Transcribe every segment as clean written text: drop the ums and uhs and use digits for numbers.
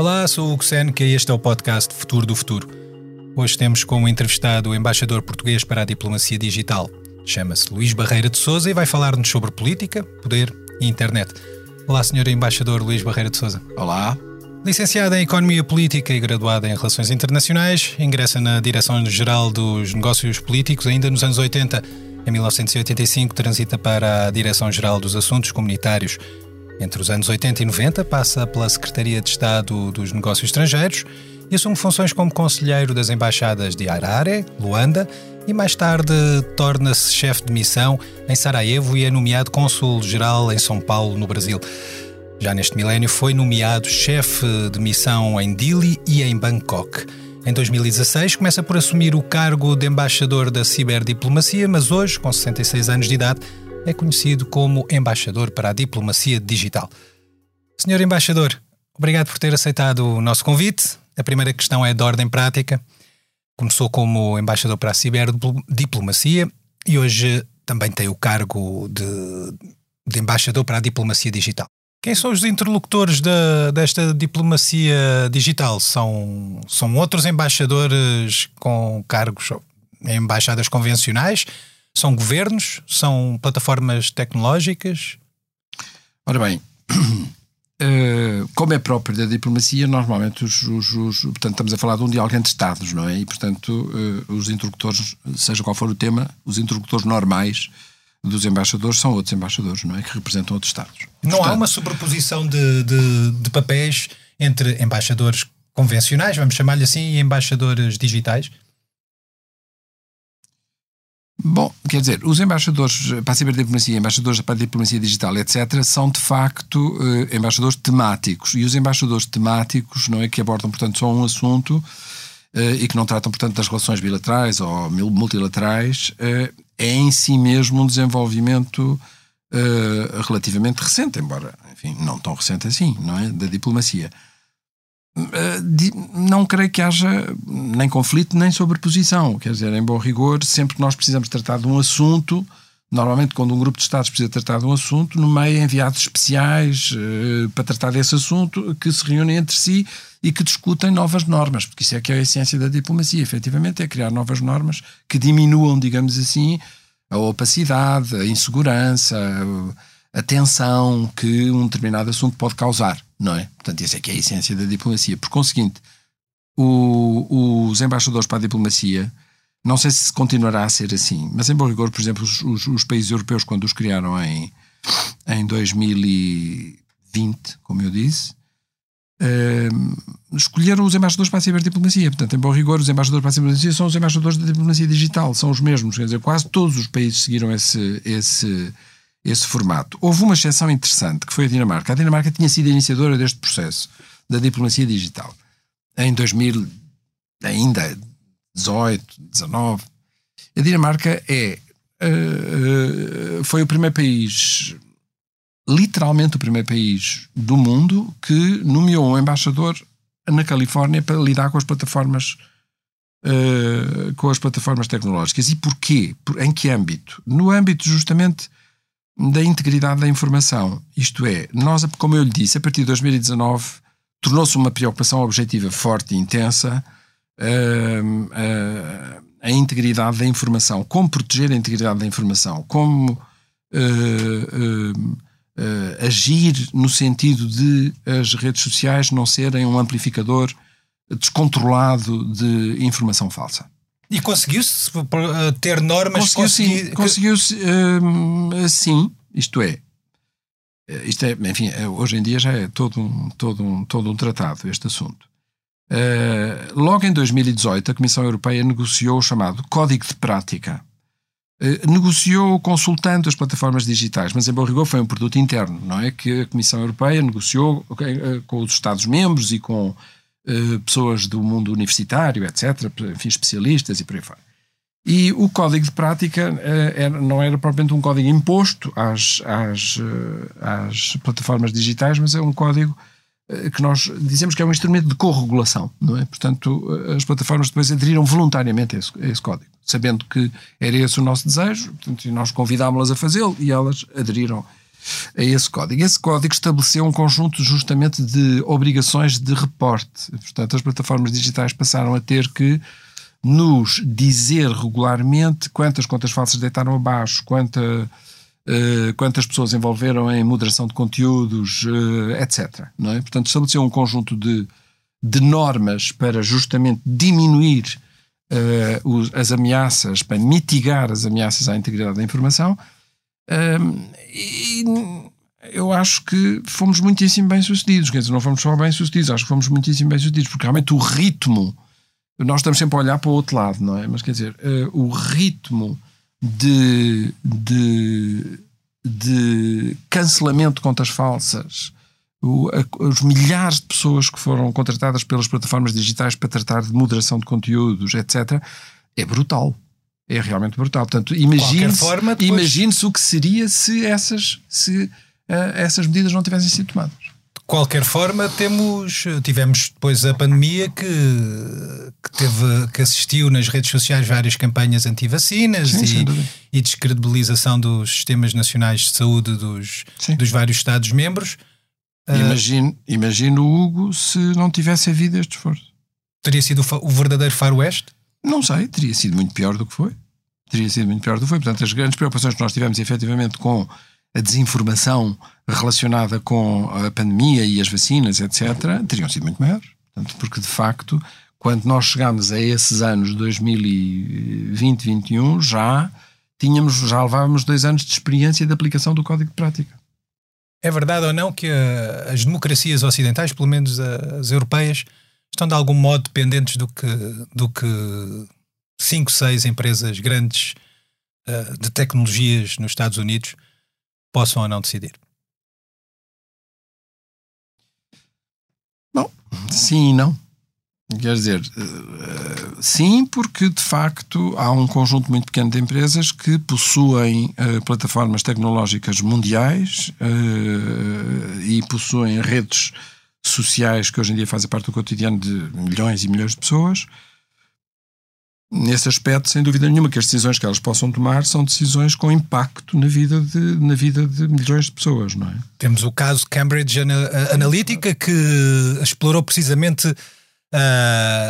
Olá, sou o Hugo Seneca e este é o podcast Futuro do Futuro. Hoje temos como entrevistado o embaixador português para a Diplomacia Digital. Chama-se Luís Barreira de Sousa e vai falar-nos sobre política, poder e internet. Olá, Sr. Embaixador Luís Barreira de Sousa. Olá. Licenciado em Economia Política e graduado em Relações Internacionais, ingressa na Direção-Geral dos Negócios Políticos ainda nos anos 80. Em 1985 transita para a Direção-Geral dos Assuntos Comunitários. Entre os anos 80 e 90 passa pela Secretaria de Estado dos Negócios Estrangeiros e assume funções como conselheiro das embaixadas de Harare, Luanda e mais tarde torna-se chefe de missão em Sarajevo e é nomeado cônsul-geral em São Paulo, no Brasil. Já neste milénio foi nomeado chefe de missão em Dili e em Bangkok. Em 2016 começa por assumir o cargo de embaixador da ciberdiplomacia, mas hoje, com 66 anos de idade, é conhecido como embaixador para a diplomacia digital. Senhor embaixador, obrigado por ter aceitado o nosso convite. A primeira questão é de ordem prática. Começou como embaixador para a ciberdiplomacia e hoje também tem o cargo de embaixador para a diplomacia digital. Quem são os interlocutores desta diplomacia digital? São outros embaixadores com cargos em embaixadas convencionais? São governos? São plataformas tecnológicas? Ora bem, como é próprio da diplomacia, normalmente portanto, estamos a falar de um diálogo entre Estados, não é? E, portanto, os interlocutores, seja qual for o tema, os interlocutores normais dos embaixadores são outros embaixadores, não é? Que representam outros Estados. Não, portanto, há uma sobreposição de papéis entre embaixadores convencionais, vamos chamar-lhe assim, e embaixadores digitais? Bom, quer dizer, os embaixadores para a ciberdiplomacia, embaixadores para a diplomacia digital, etc., são de facto embaixadores temáticos. E os embaixadores temáticos, não é, que abordam, portanto, só um assunto e que não tratam, portanto, das relações bilaterais ou multilaterais, é em si mesmo um desenvolvimento relativamente recente, embora, enfim, não tão recente assim, não é, da diplomacia. Não creio que haja nem conflito nem sobreposição, quer dizer, em bom rigor, sempre que nós precisamos tratar de um assunto, normalmente quando um grupo de Estados precisa tratar de um assunto, nomeia enviados especiais para tratar desse assunto, que se reúnem entre si e que discutem novas normas, porque isso é que é a essência da diplomacia, efetivamente, é criar novas normas que diminuam, digamos assim, a opacidade, a insegurança, a tensão que um determinado assunto pode causar, não é? Portanto, essa é que é a essência da diplomacia. Por conseguinte, os embaixadores para a diplomacia, não sei se continuará a ser assim, mas em bom rigor, por exemplo, os países europeus, quando os criaram em 2020, como eu disse, escolheram os embaixadores para a ciberdiplomacia. Portanto, em bom rigor, os embaixadores para a ciberdiplomacia são os embaixadores da diplomacia digital, são os mesmos, quer dizer, quase todos os países seguiram esse formato. Houve uma exceção interessante, que foi a Dinamarca. A Dinamarca tinha sido a iniciadora deste processo da diplomacia digital. Em 2018, 19, a Dinamarca foi o primeiro país, literalmente o primeiro país do mundo, que nomeou um embaixador na Califórnia para lidar com as plataformas tecnológicas. E porquê? Em que âmbito? No âmbito, justamente, da integridade da informação. Isto é, nós, como eu lhe disse, a partir de 2019 tornou-se uma preocupação objetiva forte e intensa a integridade da informação, como proteger a integridade da informação, como agir no sentido de as redes sociais não serem um amplificador descontrolado de informação falsa. E conseguiu-se ter normas? Conseguiu-se, sim. Isto é, enfim, hoje em dia já é todo um tratado este assunto. Logo em 2018, a Comissão Europeia negociou o chamado Código de Prática. Negociou consultando as plataformas digitais, mas em bom rigor foi um produto interno, não é? Que a Comissão Europeia negociou com os Estados-membros e com pessoas do mundo universitário, etc., enfim, especialistas e por aí fora. E o código de prática não era propriamente um código imposto às plataformas digitais, mas é um código que nós dizemos que é um instrumento de corregulação, não é? Portanto, as plataformas depois aderiram voluntariamente a esse código, sabendo que era esse o nosso desejo, portanto, nós convidámos-las a fazê-lo e elas aderiram a esse código. Esse código estabeleceu um conjunto justamente de obrigações de reporte. Portanto, as plataformas digitais passaram a ter que nos dizer regularmente quantas contas falsas deitaram abaixo, quantas pessoas envolveram em moderação de conteúdos, etc. Não é? Portanto, estabeleceu um conjunto de normas para justamente diminuir as ameaças, para mitigar as ameaças à integridade da informação. E eu acho que fomos muitíssimo bem-sucedidos. Quer dizer, não fomos só bem-sucedidos, acho que fomos muitíssimo bem-sucedidos, porque realmente o ritmo... Nós estamos sempre a olhar para o outro lado, não é? Mas, quer dizer, o ritmo de cancelamento de contas falsas, os milhares de pessoas que foram contratadas pelas plataformas digitais para tratar de moderação de conteúdos, etc., é brutal. É realmente brutal. Portanto, imagine-se o que seria se essas medidas não tivessem sido tomadas. De qualquer forma, tivemos depois a pandemia que assistiu nas redes sociais várias campanhas anti-vacinas e descredibilização dos sistemas nacionais de saúde dos vários Estados-membros. Imagino, Hugo, se não tivesse havido este esforço. Teria sido o verdadeiro faroeste? Não sei, teria sido muito pior do que foi. Portanto, as grandes preocupações que nós tivemos, efetivamente, com a desinformação relacionada com a pandemia e as vacinas, etc., teriam sido muito maiores. Portanto, porque, de facto, quando nós chegámos a esses anos, 2020, 2021, já levávamos 2 anos de experiência de aplicação do Código de Prática. É verdade ou não que as democracias ocidentais, pelo menos as europeias, estão de algum modo dependentes do que 5 ou 6 empresas grandes de tecnologias nos Estados Unidos possam ou não decidir? Bom, sim e não. Quer dizer, sim, porque de facto há um conjunto muito pequeno de empresas que possuem plataformas tecnológicas mundiais e possuem redes sociais que hoje em dia fazem parte do cotidiano de milhões e milhões de pessoas. Nesse aspecto, sem dúvida nenhuma, que as decisões que elas possam tomar são decisões com impacto na vida de milhões de pessoas, não é? Temos o caso Cambridge Analytica, que explorou precisamente...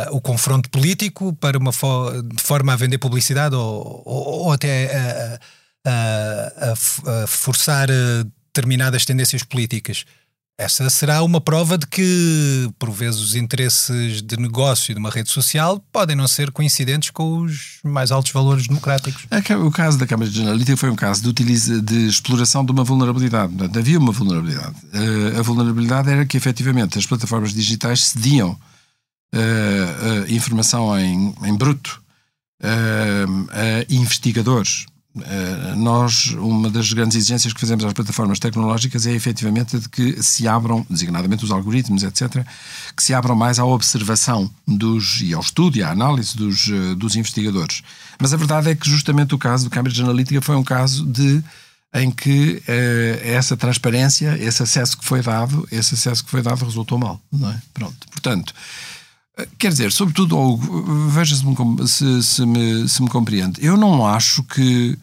o confronto político para de forma a vender publicidade ou até a forçar determinadas tendências políticas. Essa será uma prova de que, por vezes, os interesses de negócio de uma rede social podem não ser coincidentes com os mais altos valores democráticos. O caso da Cambridge Analytica foi um caso de exploração de uma vulnerabilidade. Portanto, havia uma vulnerabilidade. A vulnerabilidade era que, efetivamente, as plataformas digitais cediam informação em bruto a investigadores. Nós, uma das grandes exigências que fazemos às plataformas tecnológicas é efetivamente de que se abram, designadamente os algoritmos, etc., que se abram mais à observação e ao estudo e à análise dos investigadores. Mas a verdade é que justamente o caso do Cambridge Analytica foi um caso em que essa transparência, esse acesso que foi dado resultou mal, não é? Pronto, portanto... Quer dizer, sobretudo, Hugo, veja se me compreende. Eu não acho que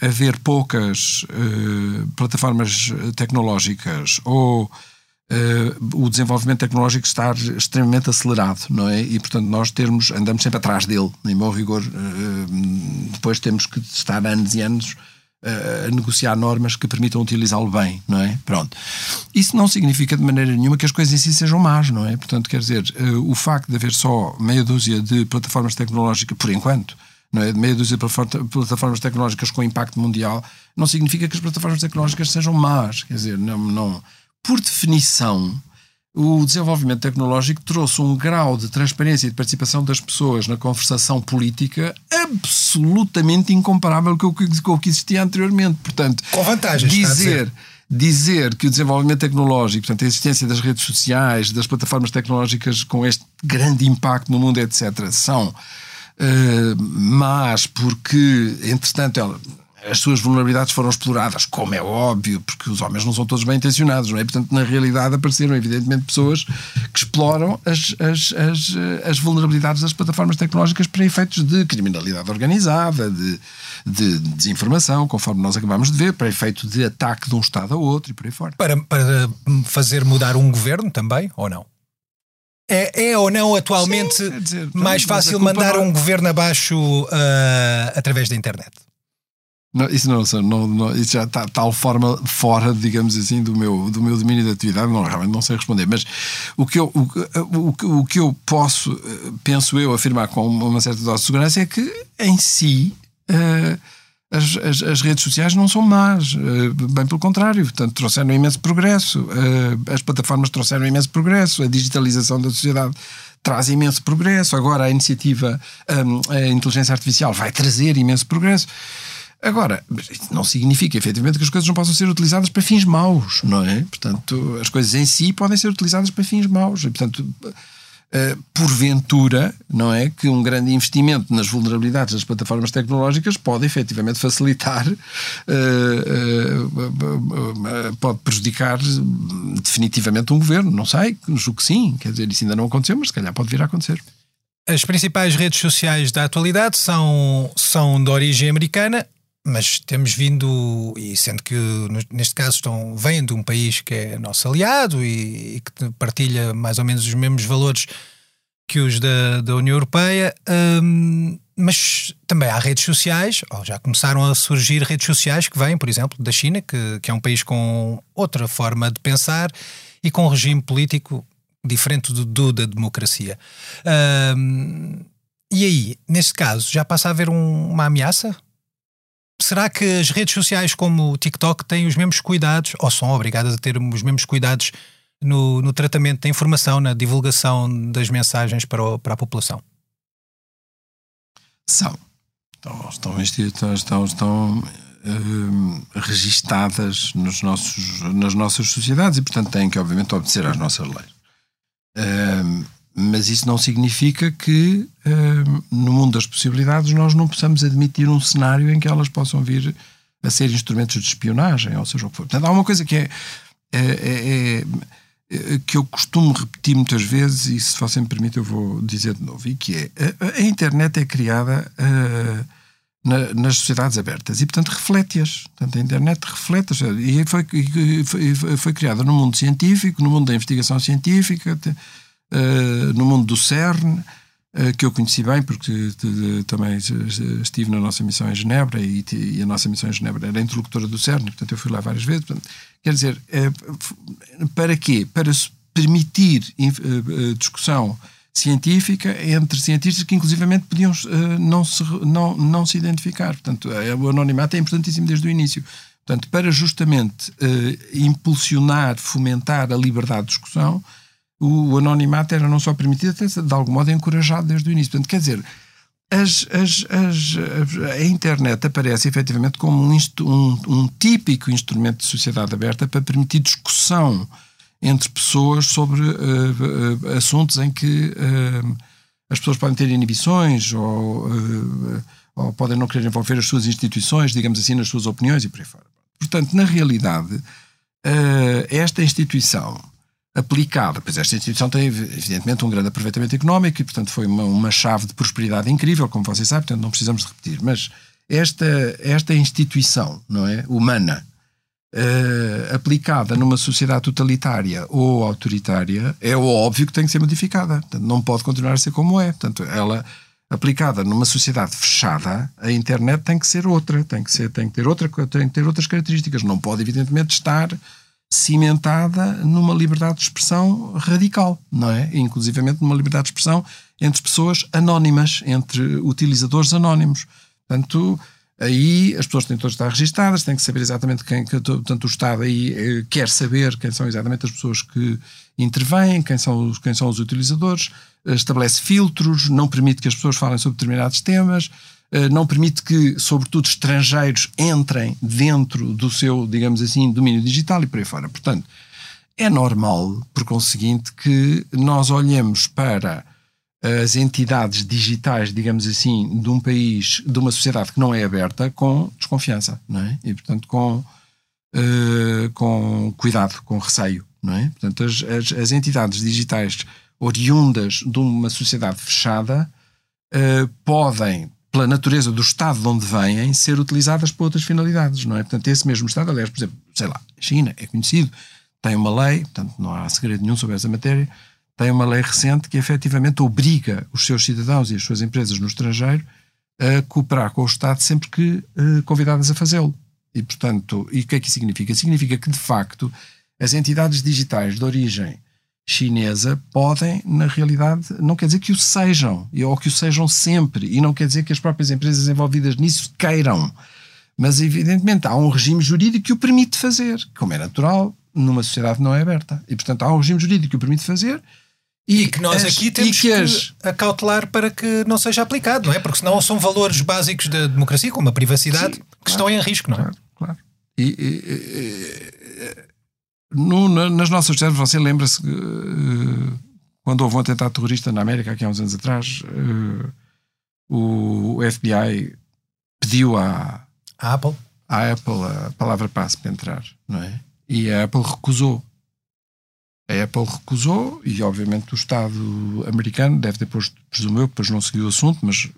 haver poucas plataformas tecnológicas ou o desenvolvimento tecnológico estar extremamente acelerado, não é? E, portanto, nós andamos sempre atrás dele, em bom rigor. Depois temos que estar anos e anos a negociar normas que permitam utilizá-lo bem, não é? Pronto. Isso não significa de maneira nenhuma que as coisas em si sejam más, não é? Portanto, quer dizer, o facto de haver só meia dúzia de plataformas tecnológicas, por enquanto, não é? Meia dúzia de plataformas tecnológicas com impacto mundial, não significa que as plataformas tecnológicas sejam más. Quer dizer, não. Por definição, o desenvolvimento tecnológico trouxe um grau de transparência e de participação das pessoas na conversação política absolutamente incomparável com o que existia anteriormente. Portanto, com vantagens, dizer que o desenvolvimento tecnológico, portanto, a existência das redes sociais, das plataformas tecnológicas com este grande impacto no mundo, etc., são más porque, entretanto, as suas vulnerabilidades foram exploradas, como é óbvio, porque os homens não são todos bem intencionados, não é? Portanto, na realidade apareceram, evidentemente, pessoas que exploram as vulnerabilidades das plataformas tecnológicas para efeitos de criminalidade organizada, de desinformação, conforme nós acabamos de ver, para efeito de ataque de um Estado a outro e por aí fora. Para fazer mudar um governo também, ou não? É ou não atualmente sim, dizer, mais fácil mandar um governo abaixo através da internet? Não, isso não, isso já está de tal forma fora, digamos assim, do meu domínio de atividade, não, realmente não sei responder. Mas o que eu posso, penso eu, afirmar com uma certa dose de segurança é que, em si, as redes sociais não são más, bem pelo contrário, portanto, trouxeram imenso progresso, as plataformas trouxeram imenso progresso, a digitalização da sociedade traz imenso progresso, agora a iniciativa, a inteligência artificial vai trazer imenso progresso. Agora, isso não significa, efetivamente, que as coisas não possam ser utilizadas para fins maus, não é? Portanto, as coisas em si podem ser utilizadas para fins maus, e, portanto, porventura, não é, que um grande investimento nas vulnerabilidades das plataformas tecnológicas pode efetivamente facilitar, pode prejudicar definitivamente um governo, não sei, julgo que sim, quer dizer, isso ainda não aconteceu, mas se calhar pode vir a acontecer. As principais redes sociais da atualidade são de origem americana, mas temos vindo, e sendo que neste caso vêm de um país que é nosso aliado e que partilha mais ou menos os mesmos valores que os da União Europeia, mas também há redes sociais, já começaram a surgir redes sociais que vêm, por exemplo, da China, que é um país com outra forma de pensar e com um regime político diferente da democracia. E aí, neste caso, já passa a haver uma ameaça? Será que as redes sociais como o TikTok têm os mesmos cuidados, ou são obrigadas a ter os mesmos cuidados no tratamento da informação, na divulgação das mensagens para a população? São. Estão registadas nas nossas sociedades e, portanto, têm que, obviamente, obedecer às nossas leis. Mas isso não significa que, no mundo das possibilidades, nós não possamos admitir um cenário em que elas possam vir a ser instrumentos de espionagem, ou seja, o que for. Portanto, há uma coisa que é que eu costumo repetir muitas vezes, e se você me permite eu vou dizer de novo, e que é: a internet é criada nas sociedades abertas e, portanto, reflete-as. Portanto, a internet reflete-as. E foi criada no mundo científico, no mundo da investigação científica, no mundo do CERN, que eu conheci bem porque também estive na nossa missão em Genebra, e a nossa missão em Genebra era interlocutora do CERN, portanto eu fui lá várias vezes. Portanto, quer dizer, para quê? Para permitir discussão científica entre cientistas que inclusivamente podiam não se identificar. Portanto, o anonimato é importantíssimo desde o início. Portanto, para justamente impulsionar, fomentar a liberdade de discussão, o anonimato era não só permitido, até de algum modo encorajado desde o início. Portanto, quer dizer, a internet aparece efetivamente como um típico instrumento de sociedade aberta para permitir discussão entre pessoas sobre assuntos em que as pessoas podem ter inibições ou podem não querer envolver as suas instituições, digamos assim, nas suas opiniões e por aí fora. Portanto, na realidade, esta instituição aplicada, pois esta instituição tem evidentemente um grande aproveitamento económico e, portanto, foi uma chave de prosperidade incrível, como vocês sabem, portanto não precisamos de repetir, mas esta instituição, não é, humana, aplicada numa sociedade totalitária ou autoritária, é óbvio que tem que ser modificada. Portanto, não pode continuar a ser como é. Portanto, ela aplicada numa sociedade fechada, a internet tem que ser outra, tem que ter outras características. Não pode, evidentemente, estar cimentada numa liberdade de expressão radical, não é? Inclusivamente numa liberdade de expressão entre pessoas anónimas, entre utilizadores anónimos. Portanto, aí as pessoas têm todas de estar registadas, têm que saber exatamente portanto, o Estado aí quer saber quem são exatamente as pessoas que intervêm, quem são os utilizadores, estabelece filtros, não permite que as pessoas falem sobre determinados temas, não permite que, sobretudo, estrangeiros entrem dentro do seu, digamos assim, domínio digital e por aí fora. Portanto, é normal, por conseguinte, que nós olhemos para as entidades digitais, digamos assim, de um país, de uma sociedade que não é aberta, com desconfiança, não é? E, portanto, com cuidado, com receio, não é? Portanto, as entidades digitais oriundas de uma sociedade fechada podem, pela natureza do Estado de onde vêm, ser utilizadas para outras finalidades, não é? Portanto, esse mesmo Estado, aliás, por exemplo, sei lá, a China é conhecido, tem uma lei, portanto, não há segredo nenhum sobre essa matéria, tem uma lei recente que efetivamente obriga os seus cidadãos e as suas empresas no estrangeiro a cooperar com o Estado sempre que convidadas a fazê-lo. E, portanto, e o que é que significa? Significa que, de facto, as entidades digitais de origem chinesa podem, na realidade, não quer dizer que o sejam, ou que o sejam sempre, e não quer dizer que as próprias empresas envolvidas nisso queiram. Mas, evidentemente, há um regime jurídico que o permite fazer, como é natural, numa sociedade não é aberta. E, portanto, há um regime jurídico que o permite fazer. E que nós aqui temos que acautelar para que não seja aplicado, não é? Porque senão são valores básicos da democracia, como a privacidade, sim, que estão em risco, não é? Claro, claro. Nas nossas sociedades, você lembra-se que, quando houve um atentado terrorista na América, aqui há uns anos atrás, o FBI pediu à Apple a palavra passe para entrar, não é? E a Apple recusou. A Apple recusou e, obviamente, o Estado americano deve ter posto, presumo eu, pois não seguiu o assunto, mas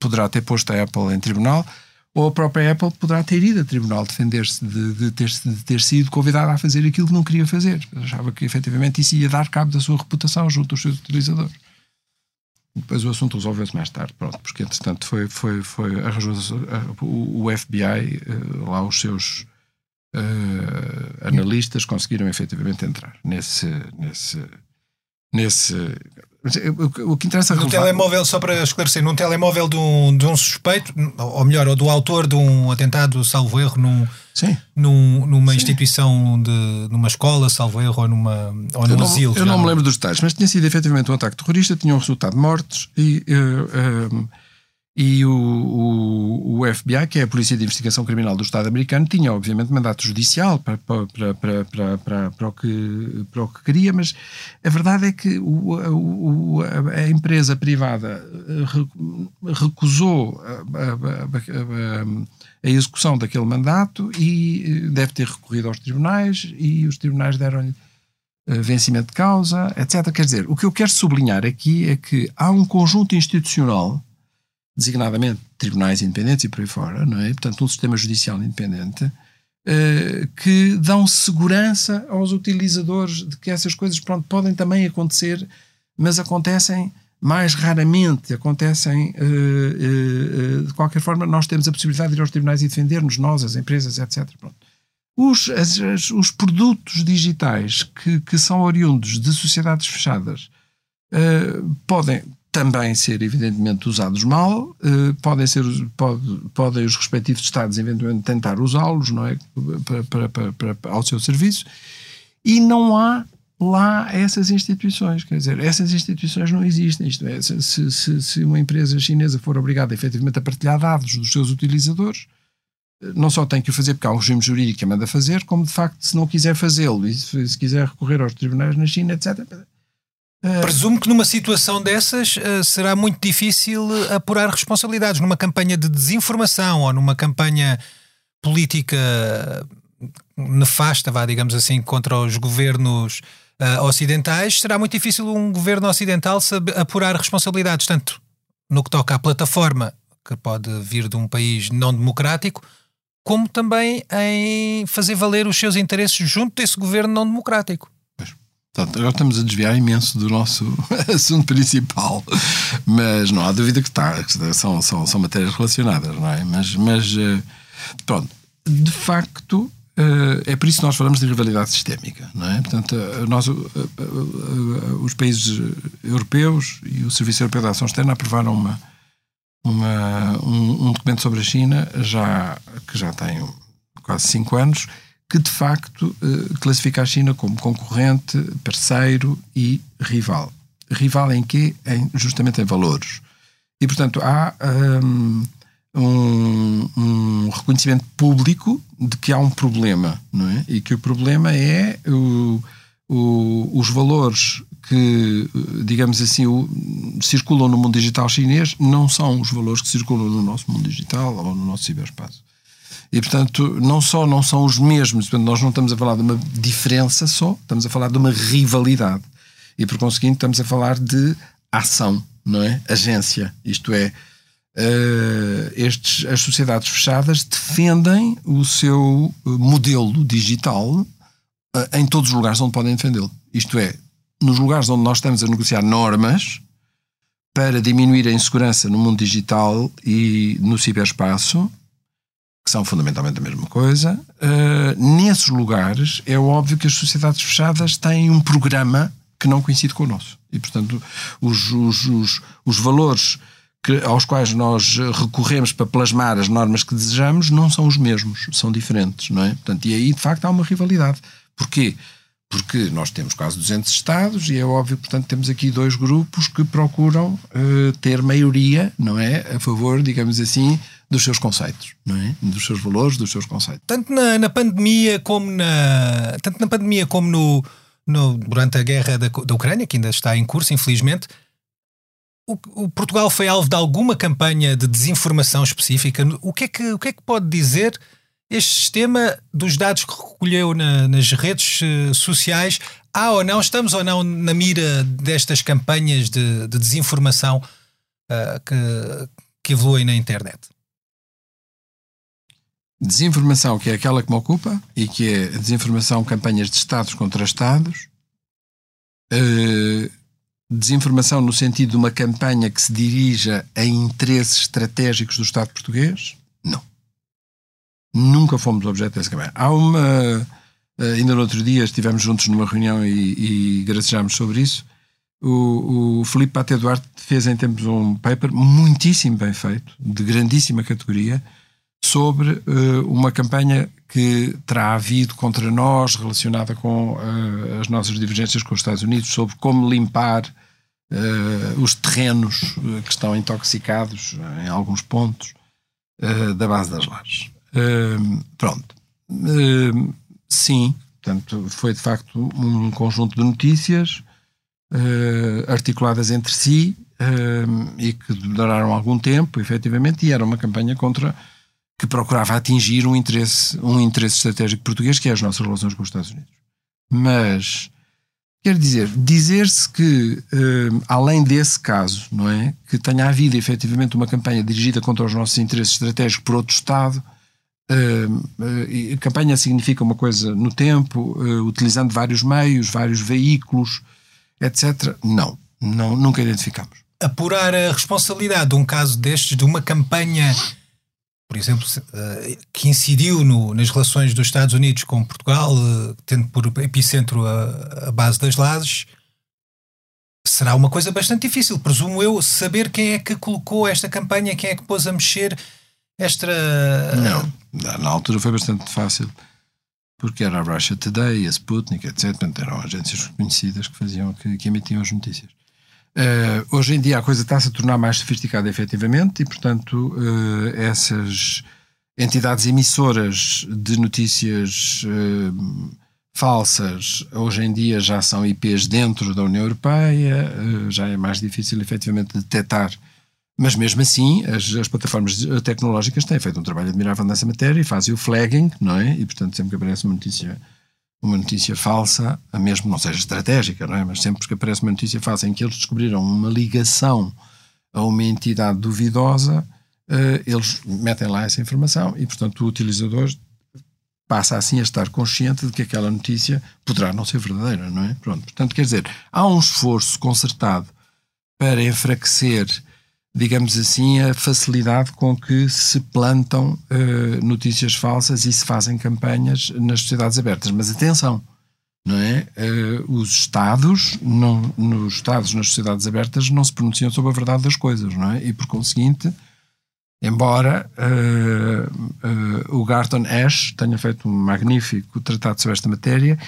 poderá ter posto a Apple em tribunal, ou a própria Apple poderá ter ido a tribunal defender-se de ter sido convidada a fazer aquilo que não queria fazer. Achava que, efetivamente, isso ia dar cabo da sua reputação junto aos seus utilizadores. Depois o assunto resolveu-se mais tarde, pronto, porque, entretanto, arranjou o FBI, lá os seus... analistas conseguiram efetivamente entrar nesse o que interessa no telemóvel, só para esclarecer, num telemóvel de um suspeito, ou melhor, ou do autor de um atentado, salvo erro, numa sim, instituição numa escola, salvo erro, ou num asilo. Eu não me lembro dos detalhes, mas tinha sido efetivamente um ataque terrorista, tinham resultado mortos e o FBI, que é a Polícia de Investigação Criminal do Estado americano, tinha, obviamente, mandato judicial para o que queria, mas a verdade é que a empresa privada recusou a execução daquele mandato e deve ter recorrido aos tribunais, e os tribunais deram-lhe vencimento de causa, etc. Quer dizer, o que eu quero sublinhar aqui é que há um conjunto institucional, designadamente tribunais independentes e por aí fora, não é? Portanto, um sistema judicial independente, que dão segurança aos utilizadores de que essas coisas, pronto, podem também acontecer, mas acontecem mais raramente, de qualquer forma, nós temos a possibilidade de ir aos tribunais e defender-nos, nós, as empresas, etc. Pronto. Os produtos digitais que são oriundos de sociedades fechadas podem... também ser, evidentemente, usados mal, podem os respectivos Estados, eventualmente, tentar usá-los, não é? Ao seu serviço, e não há lá essas instituições, quer dizer, essas instituições não existem, isto é, se uma empresa chinesa for obrigada, efetivamente, a partilhar dados dos seus utilizadores, não só tem que o fazer porque há um regime jurídico que a manda fazer, como, de facto, se não quiser fazê-lo, e se quiser recorrer aos tribunais na China, etc., presumo que numa situação dessas será muito difícil apurar responsabilidades. Numa campanha de desinformação ou numa campanha política nefasta, digamos assim, contra os governos ocidentais, será muito difícil um governo ocidental apurar responsabilidades, tanto no que toca à plataforma, que pode vir de um país não democrático, como também em fazer valer os seus interesses junto desse governo não democrático. Portanto, agora estamos a desviar imenso do nosso assunto principal, mas não há dúvida que está, são matérias relacionadas, não é? Mas pronto, de facto, é por isso que nós falamos de rivalidade sistémica, não é? Portanto, os países europeus e o Serviço Europeu de Ação Externa aprovaram um documento sobre a China, que já tem quase 5 anos, que, de facto, classifica a China como concorrente, parceiro e rival. Rival em quê? Justamente em valores. E, portanto, há um reconhecimento público de que há um problema, não é? E que o problema é os valores que, digamos assim, circulam no mundo digital chinês não são os valores que circulam no nosso mundo digital ou no nosso ciberespaço. E, portanto, não só não são os mesmos, portanto, nós não estamos a falar de uma diferença só, estamos a falar de uma rivalidade. E, por conseguinte, estamos a falar de ação, não é? Agência. Isto é, as sociedades fechadas defendem o seu modelo digital em todos os lugares onde podem defendê-lo. Isto é, nos lugares onde nós estamos a negociar normas para diminuir a insegurança no mundo digital e no ciberespaço, que são fundamentalmente a mesma coisa, nesses lugares é óbvio que as sociedades fechadas têm um programa que não coincide com o nosso. E, portanto, os valores aos quais nós recorremos para plasmar as normas que desejamos não são os mesmos, são diferentes, não é? Portanto, e aí, de facto, há uma rivalidade. Porquê? Porque nós temos quase 200 Estados e é óbvio, portanto, temos aqui dois grupos que procuram ter maioria, não é? A favor, digamos assim, dos seus conceitos, não é? Dos seus valores, dos seus conceitos. Tanto na pandemia como durante a guerra da Ucrânia, que ainda está em curso, infelizmente, o Portugal foi alvo de alguma campanha de desinformação específica. O que é que pode dizer este sistema dos dados que recolheu nas redes sociais? Há ou não, estamos ou não na mira destas campanhas de desinformação que evoluem na internet? Desinformação, que é aquela que me ocupa, e que é desinformação, campanhas de Estados contra Estados. Desinformação no sentido de uma campanha que se dirija a interesses estratégicos do Estado português? Não. Nunca fomos objeto dessa campanha. Há uma... Ainda no outro dia estivemos juntos numa reunião e gracejámos sobre isso. O Filipe Pate Duarte fez em tempos um paper muitíssimo bem feito, de grandíssima categoria, sobre uma campanha que terá havido contra nós relacionada com as nossas divergências com os Estados Unidos, sobre como limpar os terrenos que estão intoxicados em alguns pontos da Base das Lajes. Pronto. Sim, portanto, foi de facto um conjunto de notícias articuladas entre si e que duraram algum tempo, efetivamente, e era uma campanha que procurava atingir um interesse estratégico português, que é as nossas relações com os Estados Unidos. Mas, quer dizer, dizer-se que, além desse caso, não é, que tenha havido, efetivamente, uma campanha dirigida contra os nossos interesses estratégicos por outro Estado, campanha significa uma coisa no tempo, utilizando vários meios, vários veículos, etc. Não, nunca identificamos. Apurar a responsabilidade de um caso destes, de uma campanha... por exemplo, que incidiu nas relações dos Estados Unidos com Portugal, tendo por epicentro a Base das Lajes, será uma coisa bastante difícil, presumo eu, saber quem é que colocou esta campanha, quem é que pôs a mexer esta... Não, na altura foi bastante fácil, porque era a Russia Today, a Sputnik, etc. Eram agências conhecidas que faziam, que emitiam as notícias. Hoje em dia a coisa está-se a tornar mais sofisticada, efetivamente, e, portanto, essas entidades emissoras de notícias falsas hoje em dia já são IPs dentro da União Europeia, já é mais difícil, efetivamente, detectar. Mas, mesmo assim, as plataformas tecnológicas têm feito um trabalho admirável nessa matéria e fazem o flagging, não é? E, portanto, sempre que aparece uma notícia falsa, a mesmo não seja estratégica, não é? Mas sempre que aparece uma notícia falsa em que eles descobriram uma ligação a uma entidade duvidosa, eles metem lá essa informação e, portanto, o utilizador passa assim a estar consciente de que aquela notícia poderá não ser verdadeira, não é? Pronto. Portanto, quer dizer, há um esforço concertado para enfraquecer, digamos assim, a facilidade com que se plantam notícias falsas e se fazem campanhas nas sociedades abertas. Mas atenção, não é? Os Estados nas sociedades abertas não se pronunciam sobre a verdade das coisas, não é? E, por conseguinte, embora o Garton Ash tenha feito um magnífico tratado sobre esta matéria,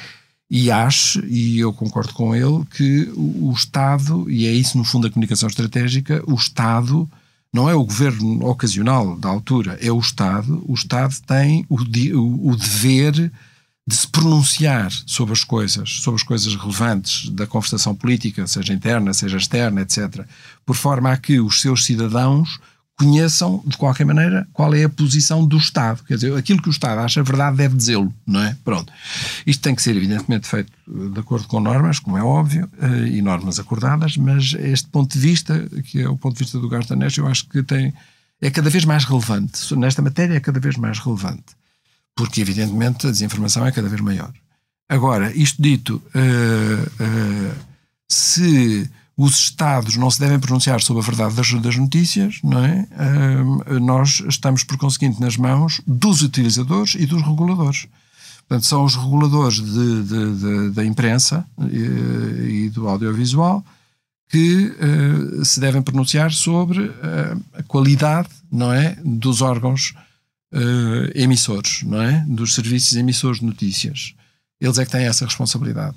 e acho, e eu concordo com ele, que o Estado, e é isso no fundo a comunicação estratégica, o Estado não é o governo ocasional da altura, é o Estado tem o dever de se pronunciar sobre as coisas relevantes da conversação política, seja interna, seja externa, etc., por forma a que os seus cidadãos conheçam, de qualquer maneira, qual é a posição do Estado. Quer dizer, aquilo que o Estado acha verdade deve dizê-lo, não é? Pronto. Isto tem que ser, evidentemente, feito de acordo com normas, como é óbvio, e normas acordadas, mas este ponto de vista, que é o ponto de vista do Garton Ash, eu acho que é cada vez mais relevante. Nesta matéria é cada vez mais relevante. Porque, evidentemente, a desinformação é cada vez maior. Agora, isto dito, se os Estados não se devem pronunciar sobre a verdade das notícias, não é? Nós estamos, por conseguinte, nas mãos dos utilizadores e dos reguladores. Portanto, são os reguladores da imprensa e do audiovisual que se devem pronunciar sobre a qualidade, não é? Dos órgãos emissores, não é? Dos serviços emissores de notícias. Eles é que têm essa responsabilidade.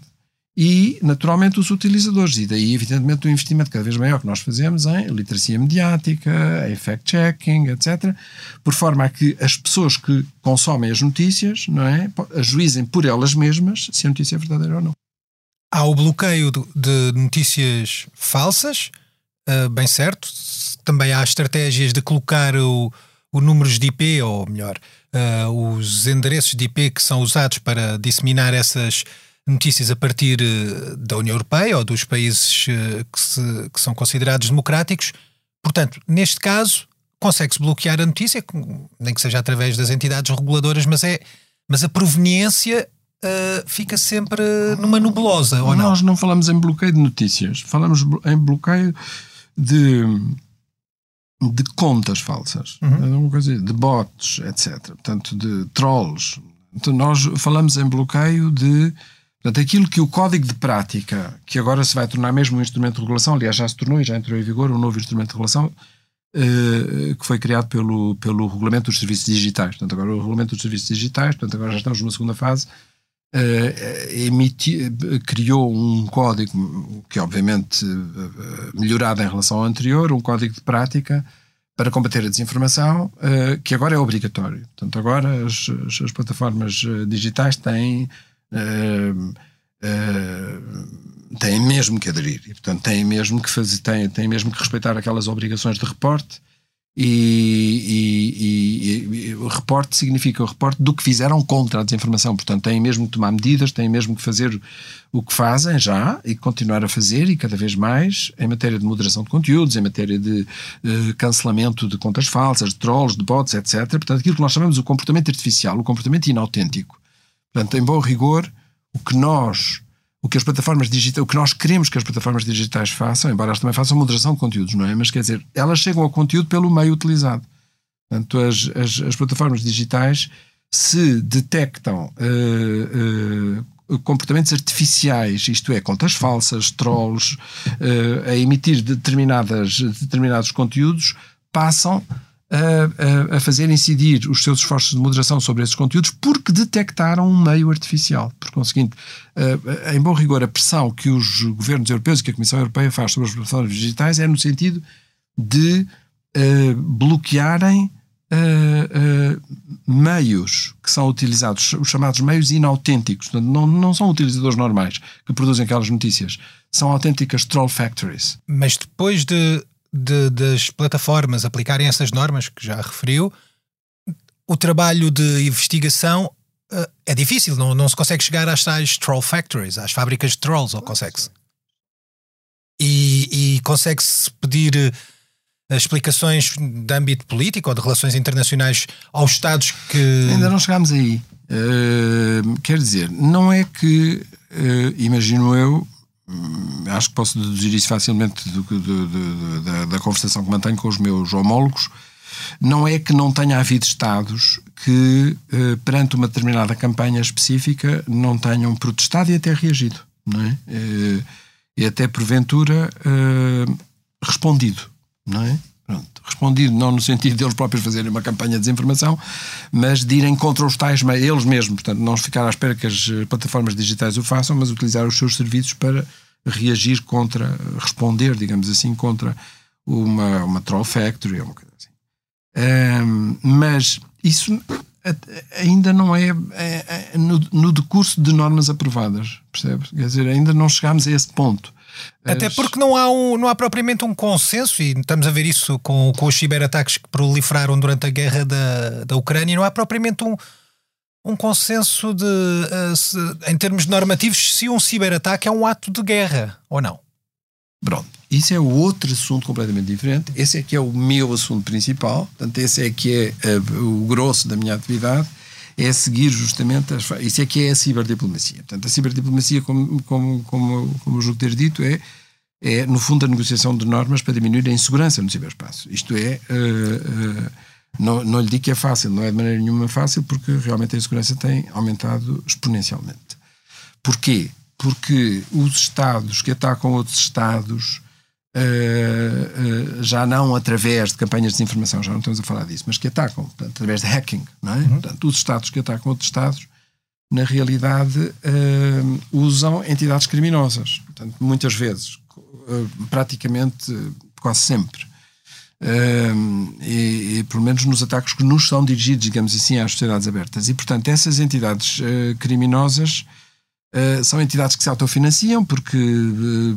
E, naturalmente, os utilizadores. E daí, evidentemente, o investimento cada vez maior que nós fazemos em literacia mediática, em fact-checking, etc., por forma a que as pessoas que consomem as notícias, não é? Ajuizem por elas mesmas se a notícia é verdadeira ou não. Há o bloqueio de notícias falsas, bem certo. Também há estratégias de colocar o números de IP, ou melhor, os endereços de IP que são usados para disseminar essas notícias a partir da União Europeia ou dos países que são considerados democráticos. Portanto, neste caso, consegue-se bloquear a notícia, nem que seja através das entidades reguladoras, mas a proveniência fica sempre numa nebulosa, ou não? Nós não falamos em bloqueio de notícias, falamos em bloqueio de contas falsas, de bots, etc. Portanto, de trolls. Então, nós falamos em bloqueio de... Portanto, aquilo que o Código de Prática, que agora se vai tornar mesmo um instrumento de regulação, aliás, já se tornou e já entrou em vigor um novo instrumento de regulação que foi criado pelo Regulamento dos Serviços Digitais. Portanto, agora o Regulamento dos Serviços Digitais, portanto, agora já estamos numa segunda fase, criou um código que, obviamente, melhorado em relação ao anterior, um código de prática para combater a desinformação, que agora é obrigatório. Portanto, agora as plataformas digitais têm mesmo que aderir. E, portanto, têm mesmo que respeitar aquelas obrigações de reporte. E o reporte significa o reporte do que fizeram contra a desinformação. Portanto, têm mesmo que tomar medidas, têm mesmo que fazer o que fazem já e continuar a fazer, e cada vez mais, em matéria de moderação de conteúdos, em matéria de cancelamento de contas falsas, de trolls, de bots, etc. Portanto, aquilo que nós chamamos de comportamento artificial, o comportamento inautêntico. Portanto, em bom rigor, o que nós queremos que as plataformas digitais façam, embora elas também façam moderação de conteúdos, não é? Mas, quer dizer, elas chegam ao conteúdo pelo meio utilizado. Portanto, as plataformas digitais, se detectam comportamentos artificiais, isto é, contas falsas, trolls, a emitir determinados conteúdos, passam a fazer incidir os seus esforços de moderação sobre esses conteúdos, porque detectaram um meio artificial. Por conseguinte, em bom rigor, a pressão que os governos europeus e que a Comissão Europeia faz sobre as plataformas digitais é no sentido de bloquearem meios que são utilizados, os chamados meios inautênticos. Não são utilizadores normais que produzem aquelas notícias. São autênticas troll factories. Mas depois das plataformas aplicarem essas normas que já referiu, o trabalho de investigação é difícil, não se consegue chegar às tais troll factories, às fábricas de trolls, ou consegue-se? E consegue-se pedir explicações de âmbito político ou de relações internacionais aos Estados que... Ainda não chegámos aí. Quer dizer, não é que, imagino eu, acho que posso deduzir isso facilmente da conversação que mantenho com os meus homólogos, não é que não tenha havido Estados que, perante uma determinada campanha específica, não tenham protestado e até reagido, não é? E até, porventura, respondido, não é? Pronto. Respondido não no sentido deles próprios fazerem uma campanha de desinformação, mas de irem contra os tais meios, eles mesmos. Portanto, não ficar à espera que as plataformas digitais o façam, mas utilizar os seus serviços para reagir contra, responder, digamos assim, contra uma troll factory ou uma coisa assim. Mas isso ainda não é, no decurso de normas aprovadas, percebes? Quer dizer, ainda não chegámos a esse ponto. Até porque não há propriamente um consenso, e estamos a ver isso com os ciberataques que proliferaram durante a guerra da Ucrânia. Não há propriamente um consenso de, em termos normativos, se um ciberataque é um ato de guerra ou não. Pronto, isso é outro assunto completamente diferente. Esse é que é o meu assunto principal, portanto esse é que é o grosso da minha atividade, é seguir justamente, isso é que é a ciberdiplomacia. Portanto, a ciberdiplomacia, como eu julgo ter dito, é no fundo a negociação de normas para diminuir a insegurança no ciberespaço. Isto é, não lhe digo que é fácil, não é de maneira nenhuma fácil, porque realmente a insegurança tem aumentado exponencialmente. Porquê? Porque os Estados que atacam outros Estados, já não através de campanhas de desinformação, já não estamos a falar disso, mas que atacam, portanto, através de hacking, não é? Uhum. Portanto, os Estados que atacam outros Estados, na realidade, usam entidades criminosas. Portanto, muitas vezes, praticamente quase sempre. E pelo menos nos ataques que nos são dirigidos, digamos assim, às sociedades abertas. E, portanto, essas entidades criminosas são entidades que se autofinanciam porque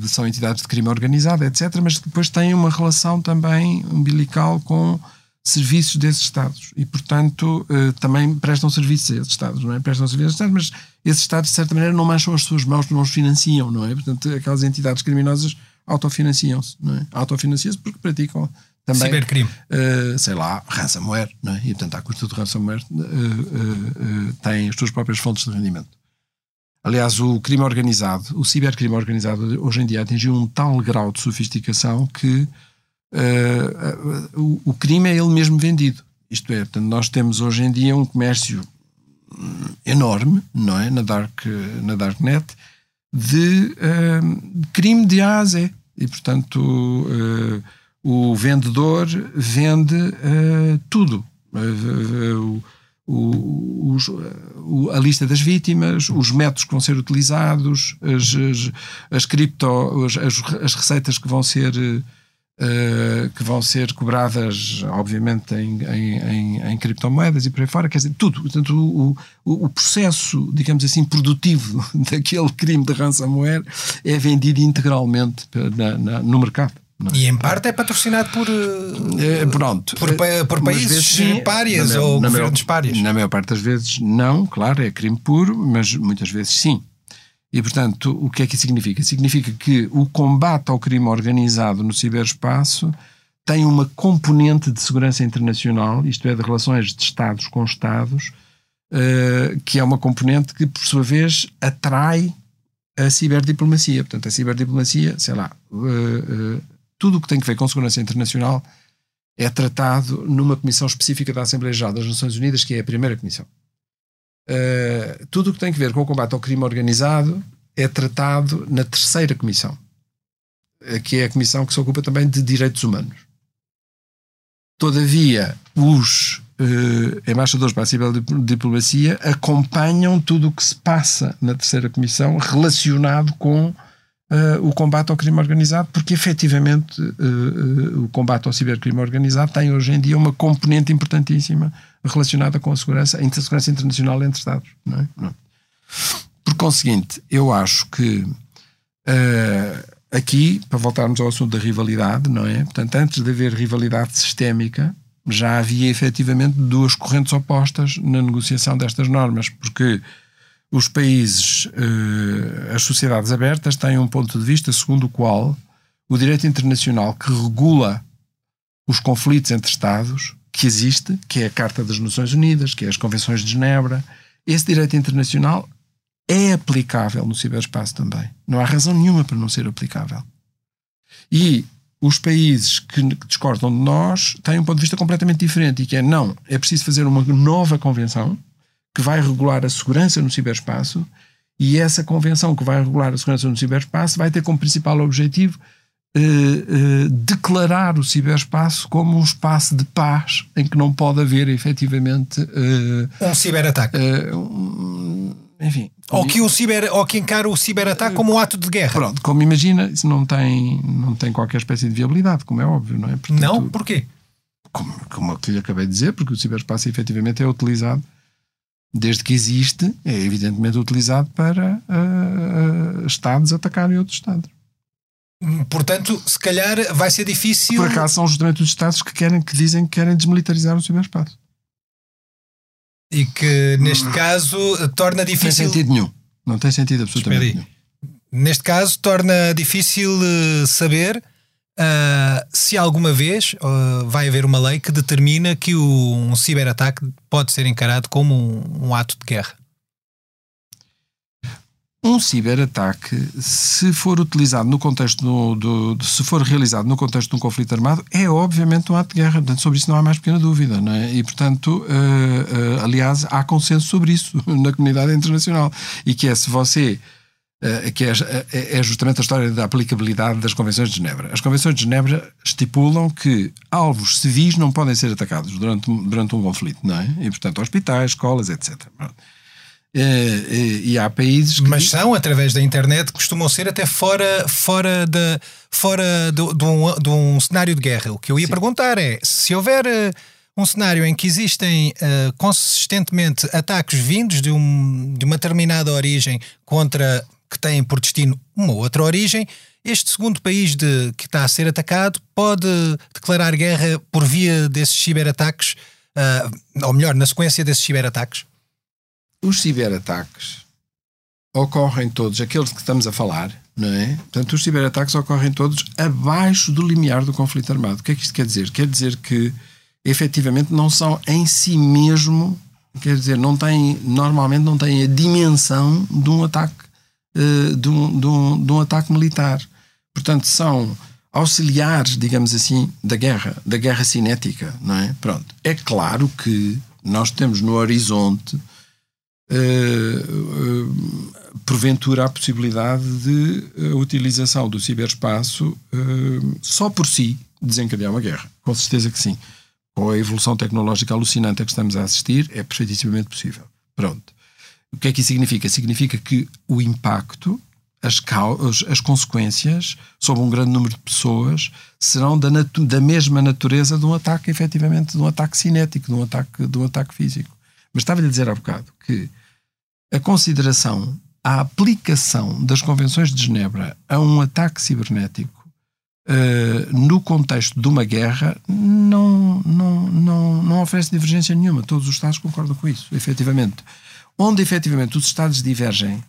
são entidades de crime organizado, etc., mas depois têm uma relação também umbilical com serviços desses Estados e, portanto, também prestam serviços a esses Estados, não é? Prestam serviços a esses Estados, mas esses Estados, de certa maneira, não mancham as suas mãos, não os financiam, não é? Portanto, aquelas entidades criminosas autofinanciam-se, não é? Autofinanciam-se porque praticam também cibercrime, sei lá, ransomware, não é? E, portanto, à custa do ransomware têm as suas próprias fontes de rendimento. Aliás, o crime organizado, o cibercrime organizado, hoje em dia atingiu um tal grau de sofisticação que o crime é ele mesmo vendido. Isto é, portanto, nós temos hoje em dia um comércio enorme, não é? Na Darknet, de crime de A a Z. E, portanto, o vendedor vende tudo. A lista das vítimas, os métodos que vão ser utilizados, as receitas que vão ser cobradas, obviamente em criptomoedas e por aí fora, quer dizer, tudo. Portanto, o processo, digamos assim, produtivo daquele crime de ransomware é vendido integralmente no mercado. É? E em parte é patrocinado por países párias ou governos párias. Na maior parte das vezes não, claro, é crime puro, mas muitas vezes sim. E, portanto, o que é que isso significa? Significa que o combate ao crime organizado no ciberespaço tem uma componente de segurança internacional, isto é, de relações de Estados com Estados, que é uma componente que, por sua vez, atrai a ciberdiplomacia. Portanto, a ciberdiplomacia, sei lá... tudo o que tem a ver com segurança internacional é tratado numa comissão específica da Assembleia Geral das Nações Unidas, que é a primeira comissão. Tudo o que tem a ver com o combate ao crime organizado é tratado na terceira comissão, que é a comissão que se ocupa também de direitos humanos. Todavia, os embaixadores para a ciberdiplomacia acompanham tudo o que se passa na terceira comissão relacionado com o combate ao crime organizado, porque efetivamente o combate ao cibercrime organizado tem hoje em dia uma componente importantíssima relacionada com a segurança internacional entre Estados, não é? Não. Por conseguinte, eu acho que aqui, para voltarmos ao assunto da rivalidade, não é? Portanto, antes de haver rivalidade sistémica, já havia efetivamente duas correntes opostas na negociação destas normas, porque os países, as sociedades abertas, têm um ponto de vista segundo o qual o direito internacional que regula os conflitos entre Estados, que existe, que é a Carta das Nações Unidas, que é as Convenções de Genebra, esse direito internacional é aplicável no ciberespaço também. Não há razão nenhuma para não ser aplicável. E os países que discordam de nós têm um ponto de vista completamente diferente, e que é, não, é preciso fazer uma nova convenção que vai regular a segurança no ciberespaço, e essa convenção que vai regular a segurança no ciberespaço vai ter como principal objetivo declarar o ciberespaço como um espaço de paz em que não pode haver efetivamente um ciberataque. Enfim. Ou que encara o ciberataque como um ato de guerra. Pronto, como imagina, isso não tem qualquer espécie de viabilidade, como é óbvio, não é? Portanto, não? Porquê? Como eu lhe acabei de dizer, porque o ciberespaço efetivamente é utilizado desde que existe, é evidentemente utilizado para Estados atacarem outros Estados. Portanto, se calhar vai ser difícil... Por acaso são justamente os Estados que dizem que querem desmilitarizar o ciberespaço. E que, neste caso, torna difícil... Não tem sentido nenhum. Não tem sentido absolutamente nenhum. Neste caso, torna difícil saber... se alguma vez vai haver uma lei que determina que um ciberataque pode ser encarado como um ato de guerra. Um ciberataque, se for utilizado no contexto se for realizado no contexto de um conflito armado, é obviamente um ato de guerra. Portanto, sobre isso não há mais pequena dúvida, não é? E portanto, aliás, há consenso sobre isso na comunidade internacional, e que é, se você... que é justamente a história da aplicabilidade das Convenções de Genebra. As Convenções de Genebra estipulam que alvos civis não podem ser atacados durante um conflito, não é? E, portanto, hospitais, escolas, etc. E há países que... Mas são, através da internet, costumam ser até fora de um cenário de guerra. O que eu ia perguntar é, se houver um cenário em que existem consistentemente ataques vindos de uma determinada origem contra... que têm por destino uma ou outra origem, este segundo país que está a ser atacado pode declarar guerra por via desses ciberataques, ou melhor, na sequência desses ciberataques? Os ciberataques ocorrem todos, aqueles que estamos a falar, não é? Portanto, os ciberataques ocorrem todos abaixo do limiar do conflito armado. O que é que isto quer dizer? Quer dizer que, efetivamente, não são em si mesmo, quer dizer, normalmente não têm a dimensão de um ataque ataque militar. Portanto, são auxiliares, digamos assim, da guerra cinética, não é? Pronto. É claro que nós temos no horizonte porventura a possibilidade de a utilização do ciberespaço só por si desencadear uma guerra. Com certeza que sim. Com a evolução tecnológica alucinante a que estamos a assistir, é perfeitamente possível. Pronto. O que é que isso significa? Significa que o impacto, as consequências sobre um grande número de pessoas serão da mesma natureza de um ataque, efetivamente, de um ataque cinético, de um ataque físico. Mas estava-lhe a dizer há bocado que a consideração, a aplicação das Convenções de Genebra a um ataque cibernético no contexto de uma guerra não oferece divergência nenhuma. Todos os Estados concordam com isso, efetivamente. Onde, efetivamente, os Estados divergem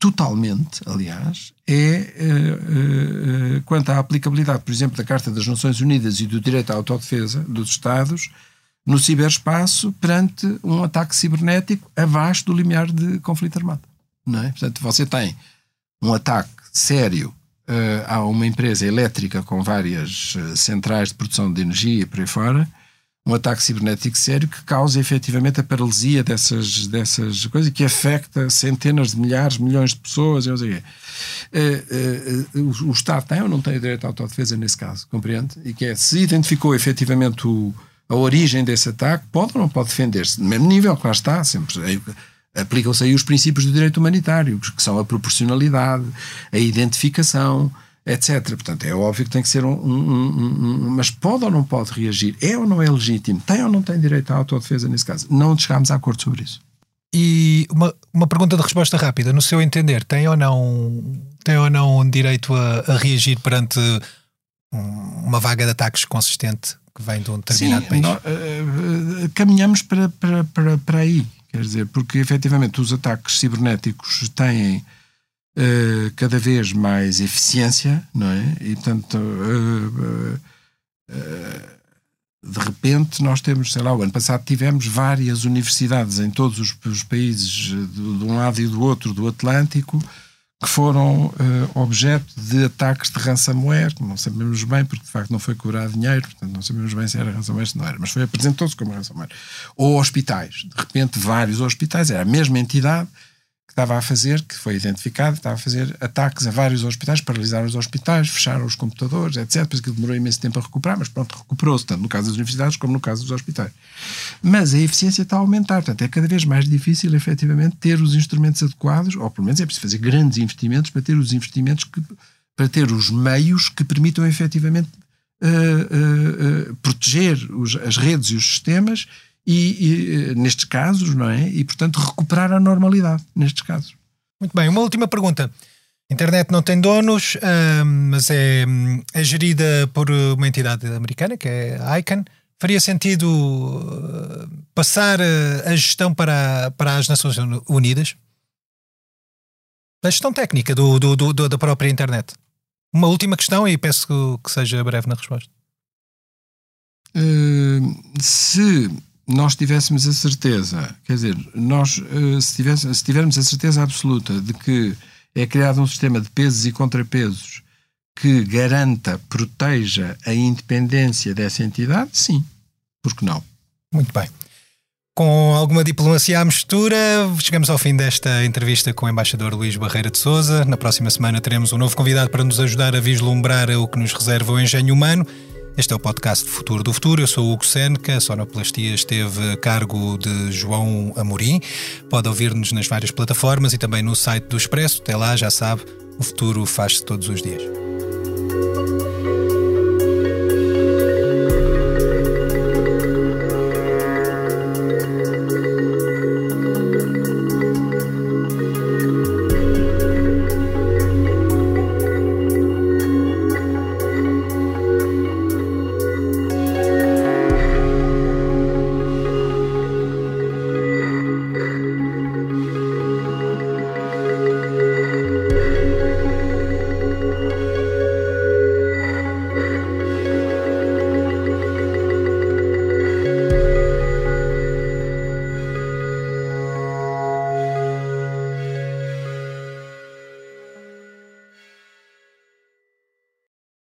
totalmente, aliás, é quanto à aplicabilidade, por exemplo, da Carta das Nações Unidas e do direito à autodefesa dos Estados no ciberespaço perante um ataque cibernético abaixo do limiar de conflito armado. Não é? Portanto, você tem um ataque sério a uma empresa elétrica com várias centrais de produção de energia e por aí fora, um ataque cibernético sério que causa efetivamente a paralisia dessas coisas, que afecta centenas de milhares, milhões de pessoas, não sei o quê. O Estado tem ou não tem o direito à autodefesa nesse caso, compreende? E que é, se identificou efetivamente a origem desse ataque, pode ou não pode defender-se? No mesmo nível, claro está, sempre. Aplicam-se aí os princípios do direito humanitário, que são a proporcionalidade, a identificação... etc. Portanto, é óbvio que tem que ser mas pode ou não pode reagir? É ou não é legítimo? Tem ou não tem direito à autodefesa nesse caso? Não chegámos a acordo sobre isso. E uma pergunta de resposta rápida. No seu entender, tem ou não direito a reagir perante uma vaga de ataques consistente que vem de um determinado país? Nós, caminhamos para aí. Quer dizer, porque efetivamente os ataques cibernéticos têm... cada vez mais eficiência, não é? E portanto de repente nós temos, sei lá, o ano passado tivemos várias universidades em todos os países de um lado e do outro do Atlântico que foram objeto de ataques de ransomware, não sabemos bem porque de facto não foi cobrado dinheiro, portanto não sabemos bem se era ransomware, se não era, mas apresentou-se como ransomware. Ou hospitais, de repente vários hospitais, era a mesma entidade que estava a fazer, que foi identificado, estava a fazer ataques a vários hospitais, paralisaram os hospitais, fecharam os computadores, etc. Depois que demorou imenso tempo a recuperar, mas pronto, recuperou-se, tanto no caso das universidades como no caso dos hospitais. Mas a eficiência está a aumentar, portanto é cada vez mais difícil efetivamente ter os instrumentos adequados, ou pelo menos é preciso fazer grandes investimentos para ter os meios que permitam efetivamente proteger as redes e os sistemas e nestes casos, não é? E, portanto, recuperar a normalidade nestes casos. Muito bem, uma última pergunta. A internet não tem donos, mas é gerida por uma entidade americana, que é a ICANN. Faria sentido passar a gestão para as Nações Unidas? A gestão técnica da própria internet. Uma última questão e peço que seja breve na resposta. Se nós tivéssemos a certeza, quer dizer, nós se tivermos a certeza absoluta de que é criado um sistema de pesos e contrapesos que garanta, proteja a independência dessa entidade, sim. Por que não? Muito bem. Com alguma diplomacia à mistura, chegamos ao fim desta entrevista com o embaixador Luís Barreira de Sousa. Na próxima semana teremos um novo convidado para nos ajudar a vislumbrar o que nos reserva o engenho humano. Este é o podcast Futuro do Futuro. Eu sou o Hugo Seneca. A sonoplastia esteve a cargo de João Amorim. Pode ouvir-nos nas várias plataformas e também no site do Expresso. Até lá, já sabe, o futuro faz-se todos os dias.